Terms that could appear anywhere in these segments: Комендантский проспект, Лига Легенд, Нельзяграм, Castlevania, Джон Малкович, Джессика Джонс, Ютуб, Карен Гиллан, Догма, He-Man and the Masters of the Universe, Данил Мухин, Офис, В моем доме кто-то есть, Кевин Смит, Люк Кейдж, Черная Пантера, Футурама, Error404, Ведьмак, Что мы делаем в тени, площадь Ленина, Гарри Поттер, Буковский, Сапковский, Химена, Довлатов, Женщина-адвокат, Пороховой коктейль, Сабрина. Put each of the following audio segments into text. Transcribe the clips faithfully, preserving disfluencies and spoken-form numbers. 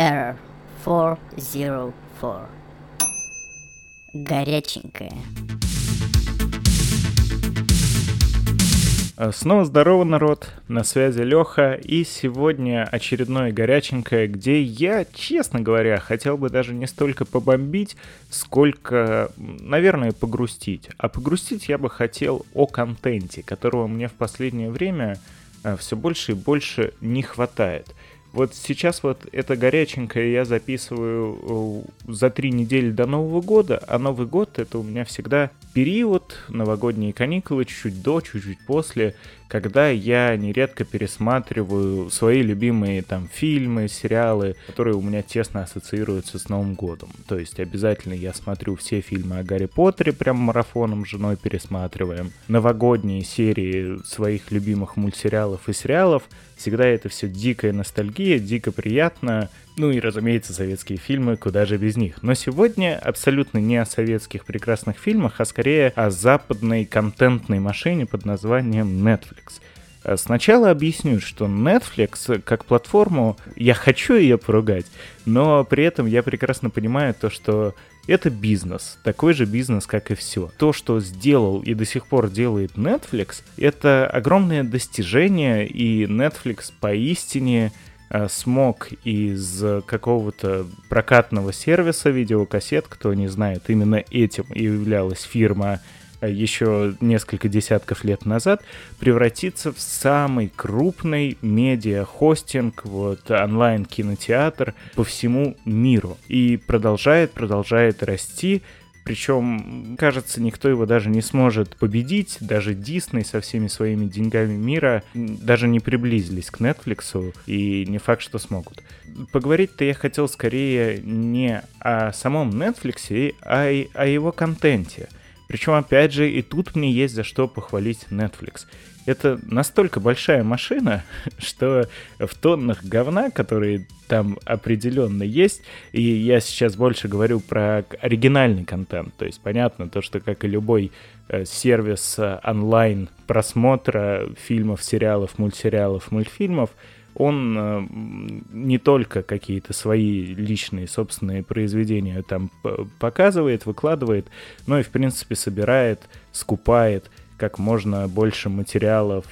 Эррор четыреста четыре. Горяченькое. Снова здорово, народ, на связи Лёха, и сегодня очередное горяченькое, где я, честно говоря, хотел бы даже не столько побомбить, сколько, наверное, погрустить. А погрустить я бы хотел о контенте, которого мне в последнее время все больше и больше не хватает. Вот сейчас вот это горяченькое я записываю за три недели до Нового года, а Новый год — это у меня всегда период, новогодние каникулы, чуть-чуть до, чуть-чуть после, когда я нередко пересматриваю свои любимые там фильмы, сериалы, которые у меня тесно ассоциируются с Новым годом. То есть обязательно я смотрю все фильмы о Гарри Поттере, прям марафоном с женой пересматриваем. Новогодние серии своих любимых мультсериалов и сериалов. Всегда это все дикая ностальгия, дико приятно. Ну и, разумеется, советские фильмы, куда же без них. Но сегодня абсолютно не о советских прекрасных фильмах, а скорее о западной контентной машине под названием Netflix. Сначала объясню, что Netflix как платформу, я хочу ее поругать, но при этом я прекрасно понимаю то, что это бизнес, такой же бизнес, как и все. То, что сделал и до сих пор делает Netflix, это огромное достижение, и Netflix поистине смог из какого-то прокатного сервиса видеокассет, кто не знает, именно этим и являлась фирма еще несколько десятков лет назад, превратиться в самый крупный медиа-хостинг, вот, онлайн-кинотеатр по всему миру. И продолжает, продолжает расти, причем, кажется, никто его даже не сможет победить, даже Дисней со всеми своими деньгами мира даже не приблизились к Netflix, и не факт, что смогут. Поговорить-то я хотел скорее не о самом Netflix, а и о его контенте. Причем, опять же, и тут мне есть за что похвалить Netflix. Это настолько большая машина, что в тоннах говна, которые там определенно есть, и я сейчас больше говорю про оригинальный контент, то есть понятно то, что как и любой сервис онлайн просмотра фильмов, сериалов, мультсериалов, мультфильмов, он не только какие-то свои личные, собственные произведения там показывает, выкладывает, но и, в принципе, собирает, скупает как можно больше материалов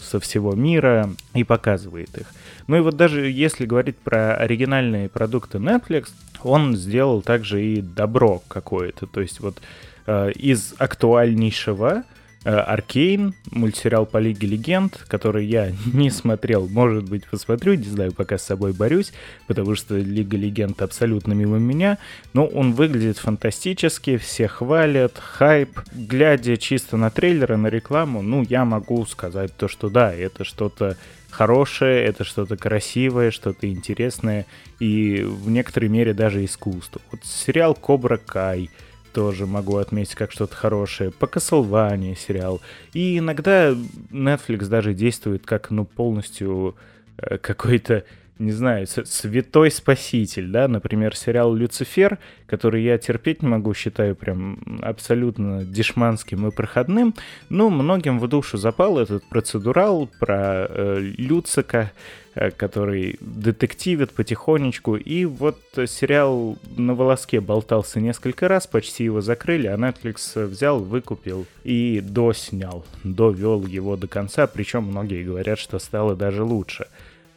со всего мира и показывает их. Ну и вот даже если говорить про оригинальные продукты Netflix, он сделал также и добро какое-то. То есть вот из актуальнейшего... Аркейн, мультсериал по Лиге Легенд, который я не смотрел, может быть, посмотрю, не знаю, пока с собой борюсь, потому что Лига Легенд абсолютно мимо меня, но он выглядит фантастически, все хвалят, хайп. Глядя чисто на трейлеры, на рекламу, ну, я могу сказать то, что да, это что-то хорошее, это что-то красивое, что-то интересное и в некоторой мере даже искусство. Вот сериал «Кобра Кай» тоже могу отметить как что-то хорошее, по Castlevania сериал. И иногда Netflix даже действует как, ну, полностью какой-то, не знаю, святой спаситель, да, например, сериал «Люцифер», который я терпеть не могу, считаю прям абсолютно дешманским и проходным, но многим в душу запал этот процедурал про э, Люцика, э, который детективит потихонечку, и вот сериал на волоске болтался несколько раз, почти его закрыли, а Netflix взял, выкупил и доснял, довел его до конца, причем многие говорят, что стало даже лучше.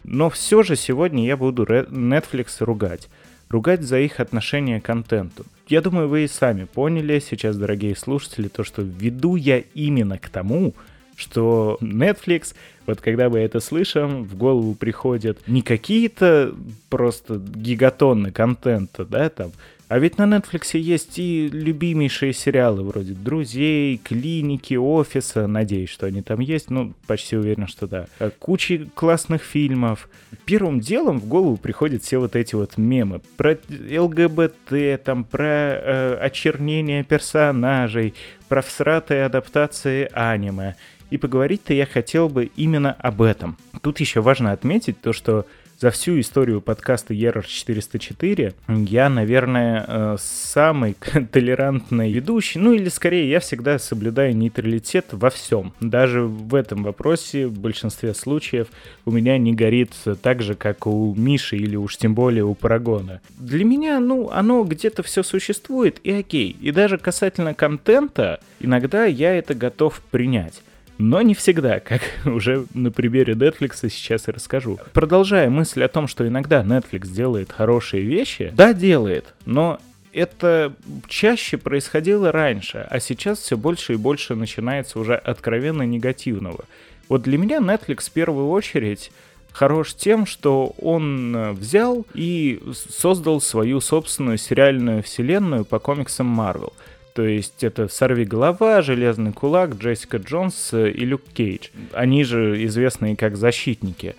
Но все же сегодня я буду Netflix ругать. Ругать за их отношение к контенту. Я думаю, вы и сами поняли сейчас, дорогие слушатели, то, что веду я именно к тому, что Netflix, вот когда мы это слышим, в голову приходят не какие-то просто гигатонны контента, да, там, а ведь на Netflix есть и любимейшие сериалы вроде «Друзей», «Клиники», «Офиса». Надеюсь, что они там есть. Ну, почти уверен, что да. Куча классных фильмов. Первым делом в голову приходят все вот эти вот мемы. Про ЛГБТ, там, про э, очернение персонажей, про всратые адаптации аниме. И поговорить-то я хотел бы именно об этом. Тут еще важно отметить то, что за всю историю подкаста Error четыреста четыре я, наверное, самый толерантный ведущий. Ну или скорее, я всегда соблюдаю нейтралитет во всем. Даже в этом вопросе в большинстве случаев у меня не горит так же, как у Миши или уж тем более у Парагона. Для меня, ну, оно где-то все существует и окей. И даже касательно контента, иногда я это готов принять. Но не всегда, как уже на примере Netflix сейчас и расскажу. Продолжая мысль о том, что иногда Netflix делает хорошие вещи, да, делает, но это чаще происходило раньше, а сейчас все больше и больше начинается уже откровенно негативного. Вот для меня Netflix в первую очередь хорош тем, что он взял и создал свою собственную сериальную вселенную по комиксам Marvel. То есть это «Сорвиголова», «Железный кулак», «Джессика Джонс» и «Люк Кейдж». Они же известные как «Защитники».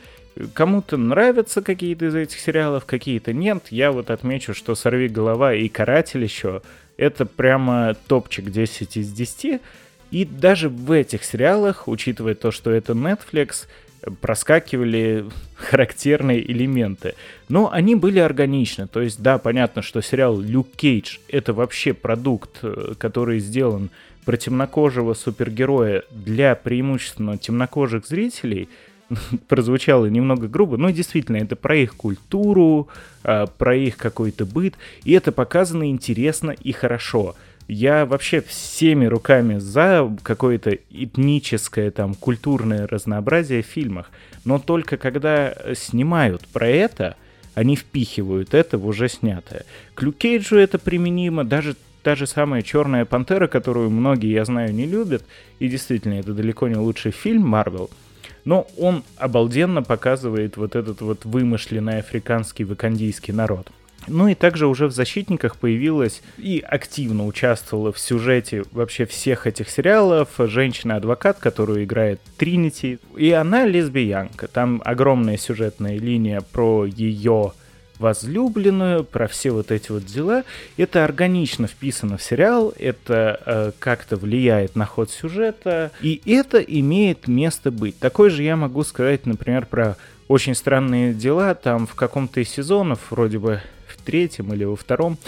Кому-то нравятся какие-то из этих сериалов, какие-то нет. Я вот отмечу, что «Сорвиголова» и «Каратель» еще — это прямо топчик десять из десяти. И даже в этих сериалах, учитывая то, что это Netflix, проскакивали характерные элементы. Но они были органичны. То есть, да, понятно, что сериал «Люк Кейдж» — это вообще продукт, который сделан про темнокожего супергероя для преимущественно темнокожих зрителей. Прозвучало немного грубо, но действительно, это про их культуру, про их какой-то быт. И это показано интересно и хорошо. Я вообще всеми руками за какое-то этническое, там, культурное разнообразие в фильмах. Но только когда снимают про это, они впихивают это в уже снятое. К Люк Кейджу это применимо, даже та же самая «Черная пантера», которую многие, я знаю, не любят. И действительно, это далеко не лучший фильм Marvel. Но он обалденно показывает вот этот вот вымышленный африканский вакандийский народ. Ну и также уже в «Защитниках» появилась и активно участвовала в сюжете вообще всех этих сериалов «Женщина-адвокат», которую играет Тринити. И она лесбиянка. Там огромная сюжетная линия про ее возлюбленную, про все вот эти вот дела. Это органично вписано в сериал, это э, как-то влияет на ход сюжета. И это имеет место быть. Такое же я могу сказать, например, про «Очень странные дела». Там в каком-то из сезонов, вроде бы в третьем или во втором,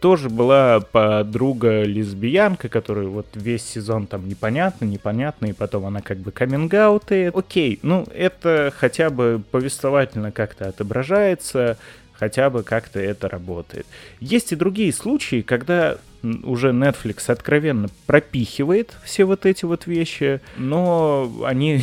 тоже была подруга-лесбиянка, которая вот весь сезон там непонятно, непонятно, и потом она как бы каминг-аутает. Окей, ну это хотя бы повествовательно как-то отображается, хотя бы как-то это работает. Есть и другие случаи, когда уже Netflix откровенно пропихивает все вот эти вот вещи, но они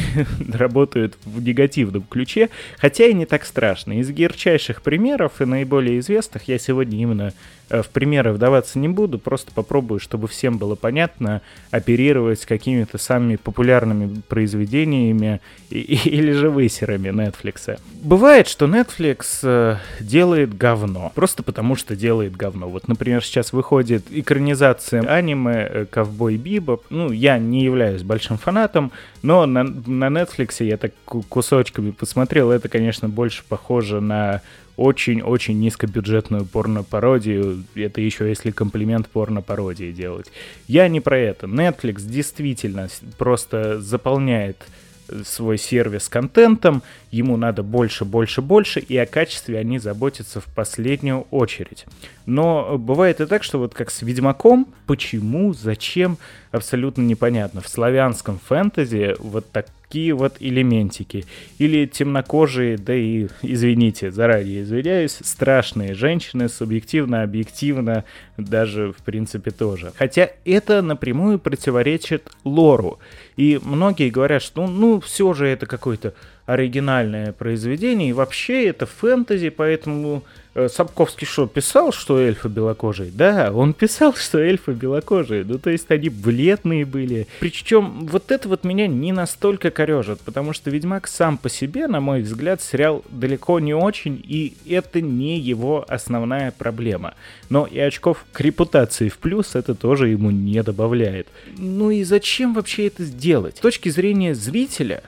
работают в негативном ключе, хотя и не так страшно. Из ярчайших примеров и наиболее известных я сегодня именно в примеры вдаваться не буду, просто попробую, чтобы всем было понятно, оперировать какими-то самыми популярными произведениями и- и- или же высерами Netflix. Бывает, что Netflix делает говно, просто потому что делает говно. Вот, например, сейчас выходит и экранизация аниме «Cowboy Bebop». Ну, я не являюсь большим фанатом, но на, на Netflix я так кусочками посмотрел. Это, конечно, больше похоже на очень-очень низкобюджетную порно-пародию. Это еще если комплимент порно-пародии делать. Я не про это. Netflix действительно просто заполняет свой сервис контентом, ему надо больше, больше, больше, и о качестве они заботятся в последнюю очередь. Но бывает и так, что вот как с «Ведьмаком», почему, зачем, абсолютно непонятно. В славянском фэнтези вот такие вот элементики. Или темнокожие, да и, извините, заранее извиняюсь, страшные женщины, субъективно, объективно, даже в принципе тоже. Хотя это напрямую противоречит лору. И многие говорят, что ну все же это какой-то оригинальное произведение, и вообще это фэнтези, поэтому Сапковский что, писал, что эльфы белокожие? Да, он писал, что эльфы белокожие, ну то есть они бледные были. Причем вот это вот меня не настолько корежит, потому что «Ведьмак» сам по себе, на мой взгляд, сериал далеко не очень, и это не его основная проблема. Но и очков к репутации в плюс это тоже ему не добавляет. Ну и зачем вообще это сделать? С точки зрения зрителя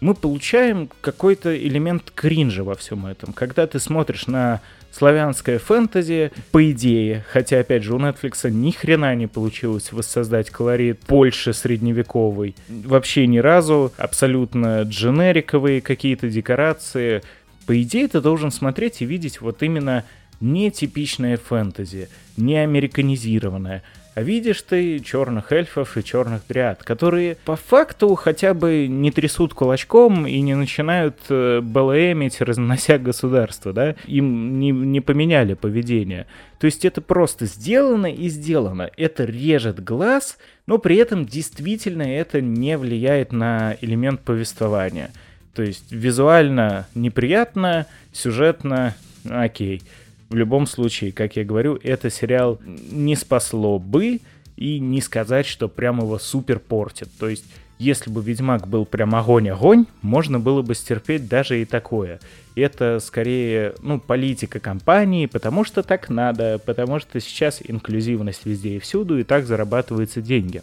мы получаем какой-то элемент кринжа во всем этом. Когда ты смотришь на славянское фэнтези, по идее, хотя, опять же, у Netflix ни хрена не получилось воссоздать колорит Польши средневековой. Вообще ни разу. Абсолютно дженериковые какие-то декорации. По идее, ты должен смотреть и видеть вот именно нетипичное фэнтези, не американизированное. А видишь ты черных эльфов и черных дриад, которые по факту хотя бы не трясут кулачком и не начинают БЛМить, разнося государство, да? Им не, не поменяли поведение. То есть это просто сделано и сделано. Это режет глаз, но при этом действительно это не влияет на элемент повествования. То есть визуально неприятно, сюжетно окей. В любом случае, как я говорю, это сериал не спасло бы, и не сказать, что прям его супер портит. То есть, если бы «Ведьмак» был прям огонь-огонь, можно было бы стерпеть даже и такое. Это скорее, ну, политика компании, потому что так надо, потому что сейчас инклюзивность везде и всюду, и так зарабатываются деньги.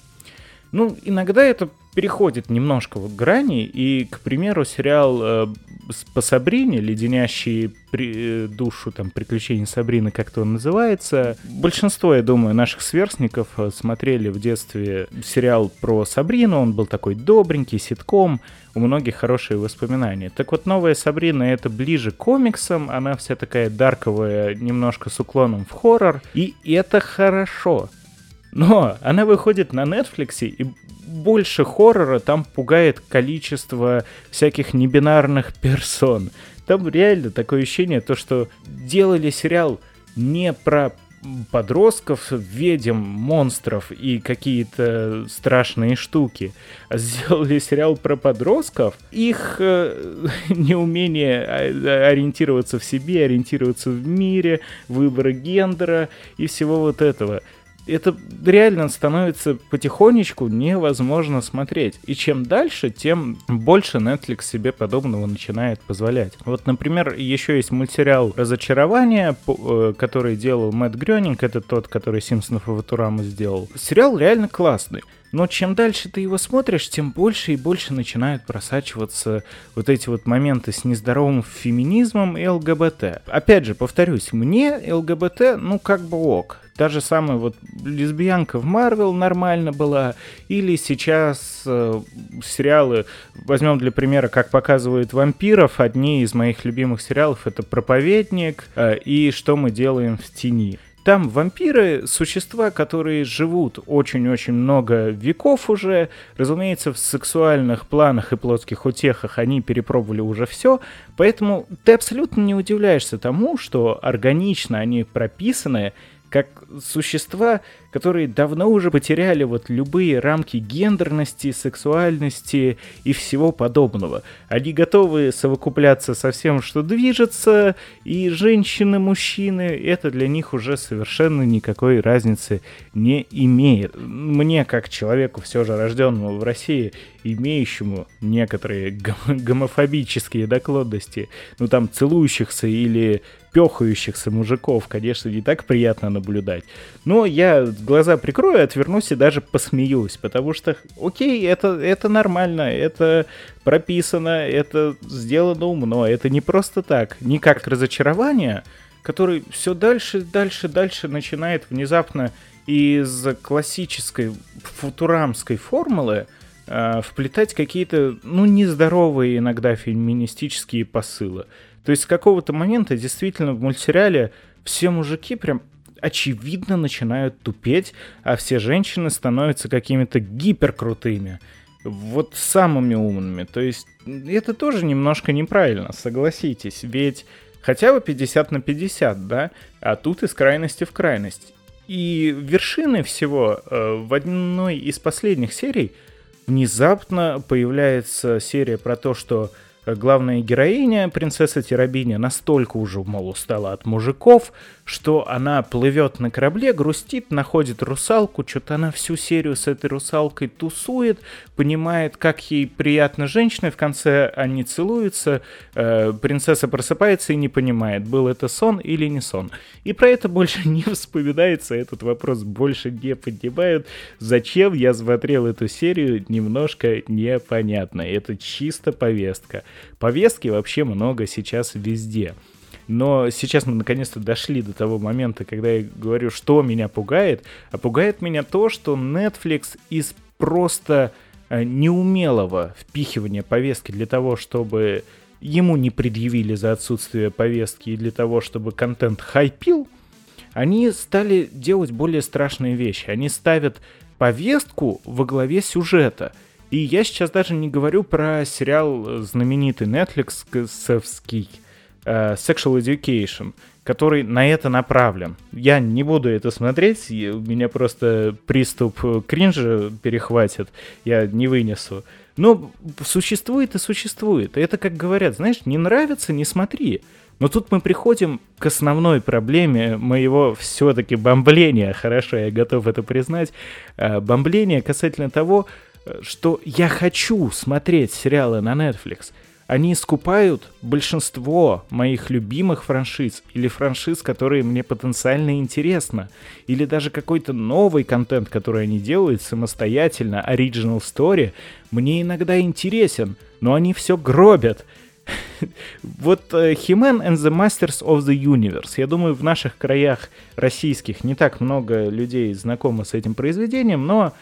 Ну, иногда это переходит немножко в грани, и, к примеру, сериал э, по Сабрине, леденящие при, э, душу, там, приключения Сабрины, как-то он называется, большинство, я думаю, наших сверстников смотрели в детстве сериал про Сабрину, он был такой добренький, ситком, у многих хорошие воспоминания. Так вот, новая Сабрина — это ближе к комиксам, она вся такая дарковая, немножко с уклоном в хоррор, и это хорошо. Но она выходит на Netflix, и больше хоррора там пугает количество всяких небинарных персон. Там реально такое ощущение, то, что делали сериал не про подростков, ведьм, монстров и какие-то страшные штуки, а сделали сериал про подростков, их э, неумение ориентироваться в себе, ориентироваться в мире, выбора гендера и всего вот этого. Это реально становится потихонечку невозможно смотреть. И чем дальше, тем больше Netflix себе подобного начинает позволять. Вот, например, еще есть мультсериал «Разочарование», который делал Мэтт Грёнинг. Это тот, который «Симпсонов» и «Футураму» сделал. Сериал реально классный. Но чем дальше ты его смотришь, тем больше и больше начинают просачиваться вот эти вот моменты с нездоровым феминизмом и ЛГБТ. Опять же, повторюсь, мне ЛГБТ, ну как бы ок. Та же самая вот лесбиянка в Marvel нормально была, или сейчас э, сериалы, возьмем для примера, как показывают вампиров, одни из моих любимых сериалов — это «Проповедник» э, и «Что мы делаем в тени». Там вампиры — существа, которые живут очень-очень много веков уже. Разумеется, в сексуальных планах и плотских утехах они перепробовали уже все. Поэтому ты абсолютно не удивляешься тому, что органично они прописаны как существа, которые давно уже потеряли вот любые рамки гендерности, сексуальности и всего подобного. Они готовы совокупляться со всем, что движется, и женщины, мужчины, это для них уже совершенно никакой разницы не имеет. Мне, как человеку, все же рожденному в России, имеющему некоторые гомофобические наклонности, ну там целующихся или пёхающихся мужиков, конечно, не так приятно наблюдать. Но я глаза прикрою, отвернусь и даже посмеюсь, потому что, окей, это, это нормально, это прописано, это сделано умно, это не просто так, не как «Разочарование», который все дальше, дальше, дальше начинает внезапно из классической футурамской формулы э, вплетать какие-то, ну, нездоровые иногда феминистические посылы. То есть с какого-то момента действительно в мультсериале все мужики прям очевидно начинают тупеть, а все женщины становятся какими-то гиперкрутыми, вот самыми умными. То есть это тоже немножко неправильно, согласитесь, ведь хотя бы пятьдесят на пятьдесят, да, а тут из крайности в крайность. И вершины всего в одной из последних серий внезапно появляется серия про то, что главная героиня, принцесса Терабиня, настолько уже, мол, устала от мужиков, что она плывет на корабле, грустит, находит русалку, что-то она всю серию с этой русалкой тусует, понимает, как ей приятно женщины, в конце они целуются, э, принцесса просыпается и не понимает, был это сон или не сон. И про это больше не вспоминается, этот вопрос больше не поднимают. Зачем я смотрел эту серию, немножко непонятно, это чисто повестка. Повестки вообще много сейчас везде. Но сейчас мы наконец-то дошли до того момента, когда я говорю, что меня пугает. А пугает меня то, что Netflix из просто неумелого впихивания повестки для того, чтобы ему не предъявили за отсутствие повестки и для того, чтобы контент хайпил, они стали делать более страшные вещи. Они ставят повестку во главе сюжета. И я сейчас даже не говорю про сериал знаменитый Netflix-овский Sexual Education, который на это направлен. Я не буду это смотреть, у меня просто приступ кринжа перехватит, я не вынесу. Но существует и существует. Это, как говорят, знаешь, не нравится — не смотри. Но тут мы приходим к основной проблеме моего все-таки бомбления, хорошо, я готов это признать, бомбления касательно того, что я хочу смотреть сериалы на Netflix. Они искупают большинство моих любимых франшиз или франшиз, которые мне потенциально интересны, или даже какой-то новый контент, который они делают самостоятельно, Original Story, мне иногда интересен, но они все гробят. Вот He-Man and the Masters of the Universe. Я думаю, в наших краях российских не так много людей знакомы с этим произведением, но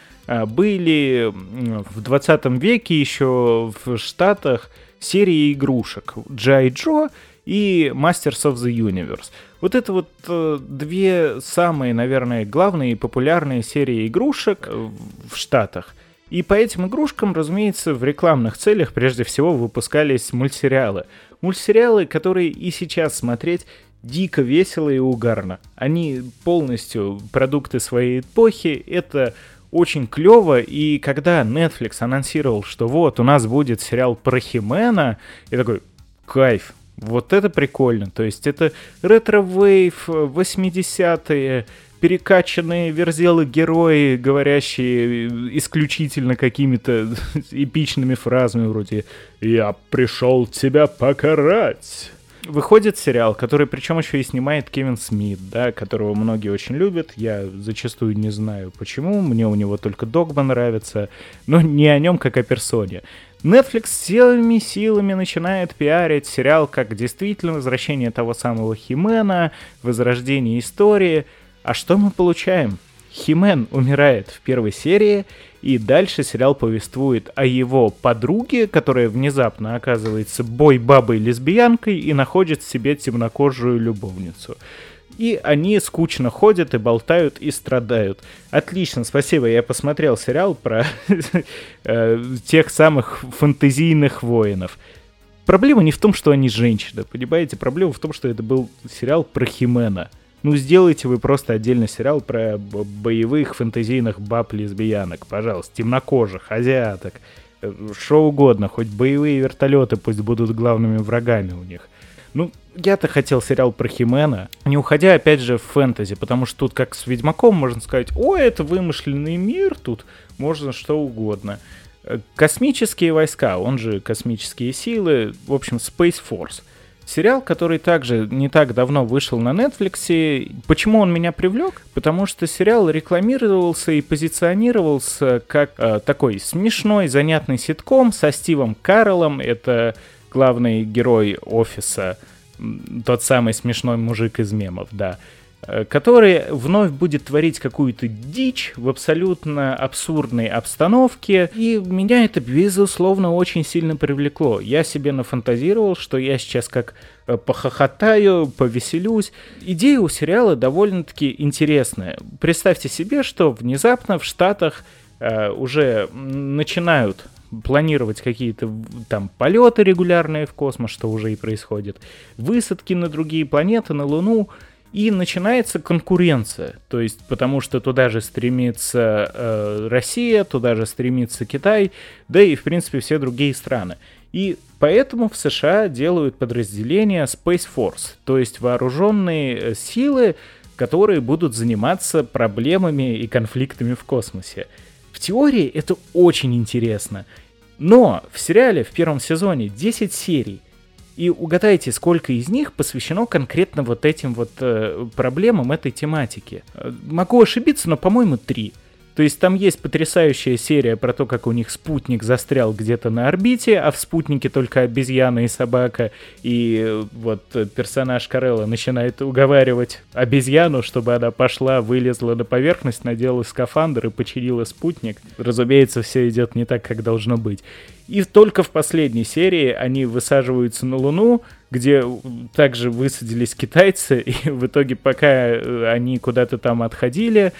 были в двадцатом веке еще в Штатах серии игрушек джи ай. Joe и Masters of the Universe. Вот это вот э, две самые, наверное, главные и популярные серии игрушек в Штатах. И по этим игрушкам, разумеется, в рекламных целях прежде всего выпускались мультсериалы. Мультсериалы, которые и сейчас смотреть дико весело и угарно. Они полностью продукты своей эпохи, это очень клево, и когда Netflix анонсировал, что вот, у нас будет сериал про Химена, я такой, кайф, вот это прикольно, то есть это ретро-вейв, восьмидесятые, перекачанные верзелы-герои, говорящие исключительно какими-то эпичными фразами вроде «Я пришел тебя покарать». Выходит сериал, который причем еще и снимает Кевин Смит, да, которого многие очень любят. Я зачастую не знаю почему, мне у него только «Догма» нравится, но не о нем, как о персоне. Netflix всеми силами начинает пиарить сериал как действительно возвращение того самого Химена, возрождение истории. А что мы получаем? Химен умирает в первой серии, и дальше сериал повествует о его подруге, которая внезапно оказывается бой-бабой-лесбиянкой и находит себе темнокожую любовницу. И они скучно ходят и болтают и страдают. Отлично, спасибо, я посмотрел сериал про тех самых фэнтезийных воинов. Проблема не в том, что они женщины, понимаете? Проблема в том, что это был сериал про Химена. Ну, сделайте вы просто отдельный сериал про боевых фэнтезийных баб-лесбиянок, пожалуйста, темнокожих, азиаток, что угодно, хоть боевые вертолеты пусть будут главными врагами у них. Ну, я-то хотел сериал про Химена, не уходя, опять же, в фэнтези, потому что тут, как с Ведьмаком, можно сказать, о, это вымышленный мир, тут можно что угодно. Космические войска, он же космические силы, в общем, Space Force. Сериал, который также не так давно вышел на Netflix. Почему он меня привлек? Потому что сериал рекламировался и позиционировался как э, такой смешной, занятный ситком со Стивом Каролом. Это главный герой «Офиса», тот самый смешной мужик из мемов, да, который вновь будет творить какую-то дичь в абсолютно абсурдной обстановке, и меня это, безусловно, очень сильно привлекло. Я себе нафантазировал, что я сейчас как похохотаю, повеселюсь. Идея у сериала довольно-таки интересная. Представьте себе, что внезапно в Штатах э, уже начинают планировать какие-то там полеты регулярные в космос, что уже и происходит, высадки на другие планеты, на Луну. И начинается конкуренция, то есть потому что туда же стремится э, Россия, туда же стремится Китай, да и в принципе все другие страны. И поэтому в США делают подразделение Space Force, то есть вооруженные силы, которые будут заниматься проблемами и конфликтами в космосе. В теории это очень интересно, но в сериале в первом сезоне десять серий. И угадайте, сколько из них посвящено конкретно вот этим вот э, проблемам, этой тематике. Могу ошибиться, но, по-моему, три. То есть там есть потрясающая серия про то, как у них спутник застрял где-то на орбите, а в спутнике только обезьяна и собака. И вот персонаж Карелла начинает уговаривать обезьяну, чтобы она пошла, вылезла на поверхность, надела скафандр и починила спутник. Разумеется, все идет не так, как должно быть. И только в последней серии они высаживаются на Луну, где также высадились китайцы, и в итоге, пока они куда-то там отходили,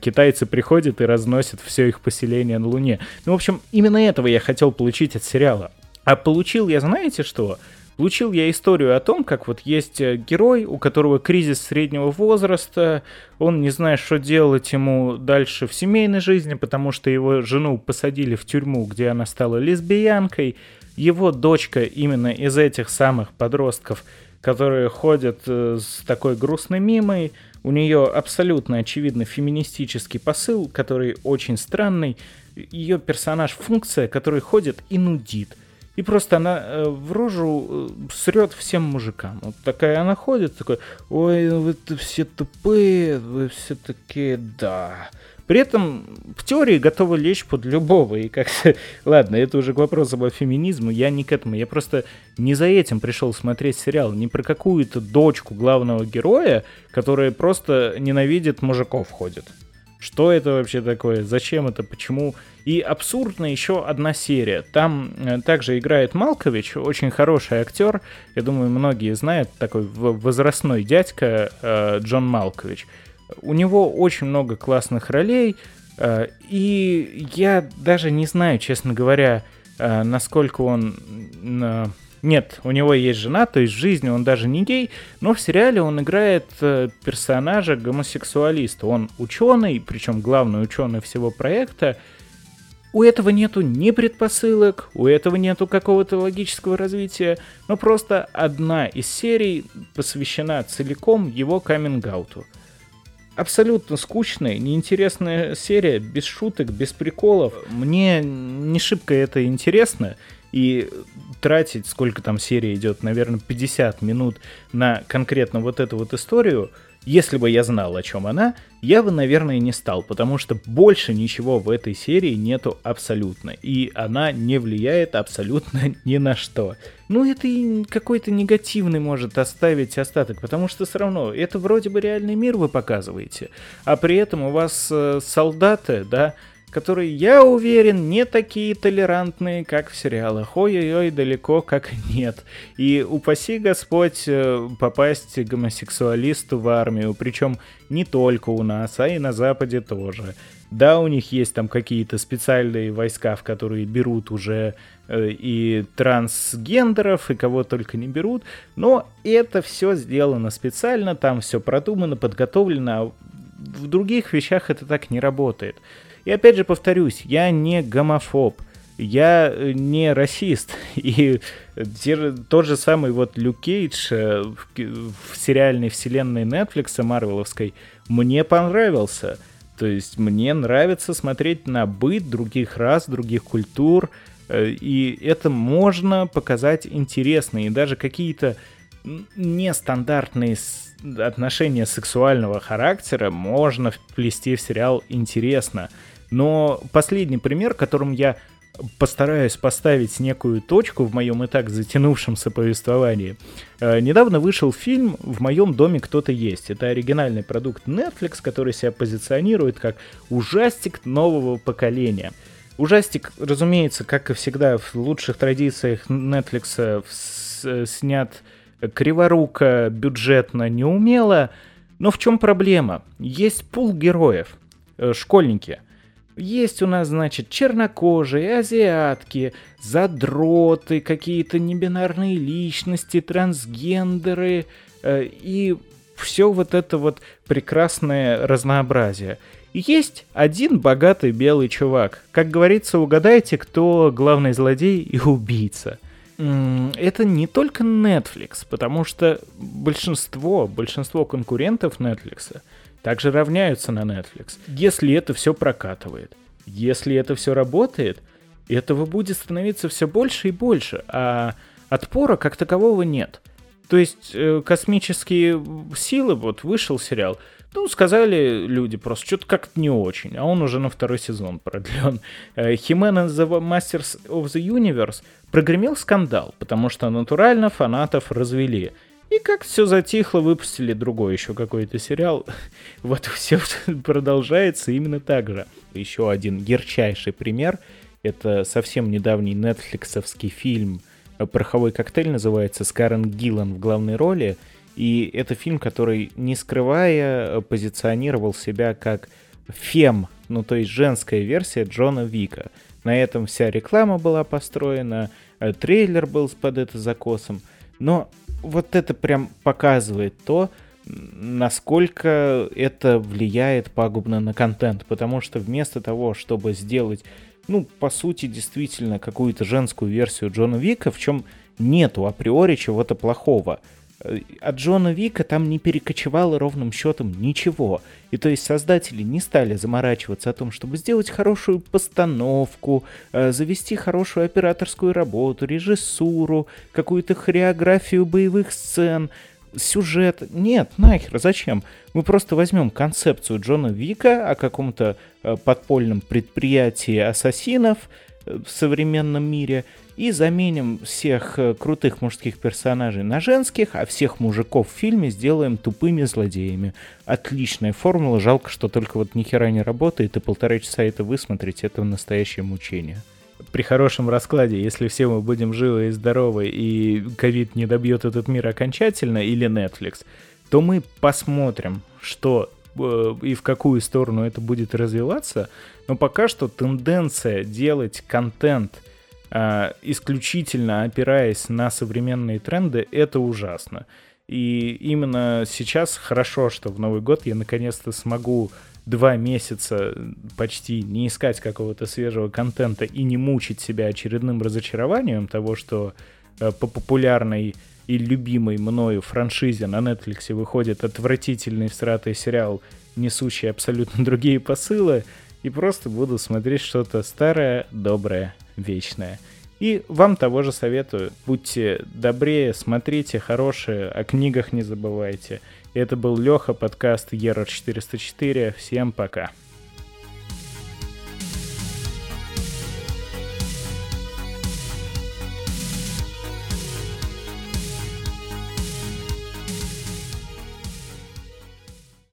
китайцы приходят и разносят все их поселение на Луне. Ну, в общем, именно этого я хотел получить от сериала. А получил я, знаете что? Получил я историю о том, как вот есть герой, у которого кризис среднего возраста, он не знает, что делать ему дальше в семейной жизни, потому что его жену посадили в тюрьму, где она стала лесбиянкой. Его дочка именно из этих самых подростков, которые ходят с такой грустной мимой, у нее абсолютно очевидно феминистический посыл, который очень странный. Ее персонаж — функция, который ходит и нудит. И просто она в рожу срет всем мужикам. Вот такая она ходит, такой: ой, вы все тупые, вы все такие, да. При этом в теории готова лечь под любого. И как-то, ладно, это уже к вопросу обо феминизме, я не к этому. Я просто не за этим пришел смотреть сериал. Не про какую-то дочку главного героя, которая просто ненавидит мужиков, ходит. Что это вообще такое? Зачем это? Почему? И абсурдно еще одна серия. Там также играет Малкович, очень хороший актер. Я думаю, многие знают, такой возрастной дядька э, Джон Малкович. У него очень много классных ролей. Э, и я даже не знаю, честно говоря, э, насколько он... Э, Нет, у него есть жена, то есть в жизни он даже не гей, но в сериале он играет персонажа гомосексуалиста. Он ученый, причем главный ученый всего проекта. У этого нету ни предпосылок, у этого нету какого-то логического развития, но просто одна из серий посвящена целиком его каминг-ауту. Абсолютно скучная, неинтересная серия, без шуток, без приколов. Мне не шибко это интересно. И тратить, сколько там серия идет, наверное, пятьдесят минут на конкретно вот эту вот историю, если бы я знал, о чем она, я бы, наверное, не стал, потому что больше ничего в этой серии нету абсолютно, и она не влияет абсолютно ни на что. Ну, это и какой-то негативный может оставить остаток, потому что все равно это вроде бы реальный мир вы показываете, а при этом у вас э, солдаты, да, которые, я уверен, не такие толерантные, как в сериалах. Ой-ой-ой, далеко как нет. И упаси Господь попасть гомосексуалисту в армию, причем не только у нас, а и на Западе тоже. Да, у них есть там какие-то специальные войска, в которые берут уже э, и трансгендеров, и кого только не берут, но это все сделано специально, там все продумано, подготовлено, а в других вещах это так не работает. И опять же повторюсь, я не гомофоб, я не расист, и те же, тот же самый вот Люк Кейдж в, в сериальной вселенной Netflix, марвеловской, мне понравился, то есть мне нравится смотреть на быт других рас, других культур, и это можно показать интересно, и даже какие-то нестандартные отношения сексуального характера можно вплести в сериал интересно. Но последний пример, которым я постараюсь поставить некую точку в моем и так затянувшемся повествовании. Э, недавно вышел фильм «В моем доме кто-то есть». Это оригинальный продукт Netflix, который себя позиционирует как ужастик нового поколения. Ужастик, разумеется, как и всегда, в лучших традициях Netflix снят криворуко, бюджетно, неумело. Но в чем проблема? Есть пул героев, э, школьники. Есть у нас, значит, чернокожие, азиатки, задроты, какие-то небинарные личности, трансгендеры э, и все вот это вот прекрасное разнообразие. И есть один богатый белый чувак. Как говорится, угадайте, кто главный злодей и убийца. Это не только Netflix, потому что большинство, большинство конкурентов Netflix также равняются на Netflix. Если это все прокатывает, если это все работает, этого будет становиться все больше и больше, а отпора как такового нет. То есть «Космические силы», вот вышел сериал, ну, сказали люди просто, что-то как-то не очень, а он уже на второй сезон продлен. «He-Man and the Masters of the Universe» прогремел скандал, потому что натурально фанатов развели. И как все затихло, выпустили другой еще какой-то сериал. Вот все продолжается именно так же. Еще один ярчайший пример Это совсем недавний нетфликсовский фильм «Пороховой коктейль» называется, с Карен Гиллан в главной роли. И это фильм, который, не скрывая, позиционировал себя как фем, ну то есть женская версия Джона Вика. На этом вся реклама была построена, трейлер был под это закосом. Но вот это прям показывает то, насколько это влияет пагубно на контент. Потому что вместо того, чтобы сделать, ну, по сути, действительно какую-то женскую версию Джона Вика, в чем нету априори чего-то плохого, от Джона Вика там не перекочевало ровным счетом ничего. И то есть создатели не стали заморачиваться о том, чтобы сделать хорошую постановку, завести хорошую операторскую работу, режиссуру, какую-то хореографию боевых сцен, сюжет. Нет, нахер, зачем? Мы просто возьмем концепцию Джона Вика о каком-то подпольном предприятии ассасинов в современном мире и заменим всех крутых мужских персонажей на женских, а всех мужиков в фильме сделаем тупыми злодеями. Отличная формула, жалко, что только вот нихера не работает, и полтора часа это высмотреть, это настоящее мучение. При хорошем раскладе, если все мы будем живы и здоровы, и ковид не добьет этот мир окончательно, или Netflix, то мы посмотрим, что э, и в какую сторону это будет развиваться. Но пока что тенденция делать контент, э, исключительно опираясь на современные тренды, это ужасно. И именно сейчас хорошо, что в Новый год я наконец-то смогу два месяца почти не искать какого-то свежего контента и не мучить себя очередным разочарованием того, что по популярной и любимой мною франшизе на Netflix выходит отвратительный всратый сериал, несущий абсолютно другие посылы, и просто буду смотреть что-то старое, доброе, вечное. И вам того же советую. Будьте добрее, смотрите хорошие, о книгах не забывайте. Это был Лёха, подкаст Error четыреста четыре. Всем пока.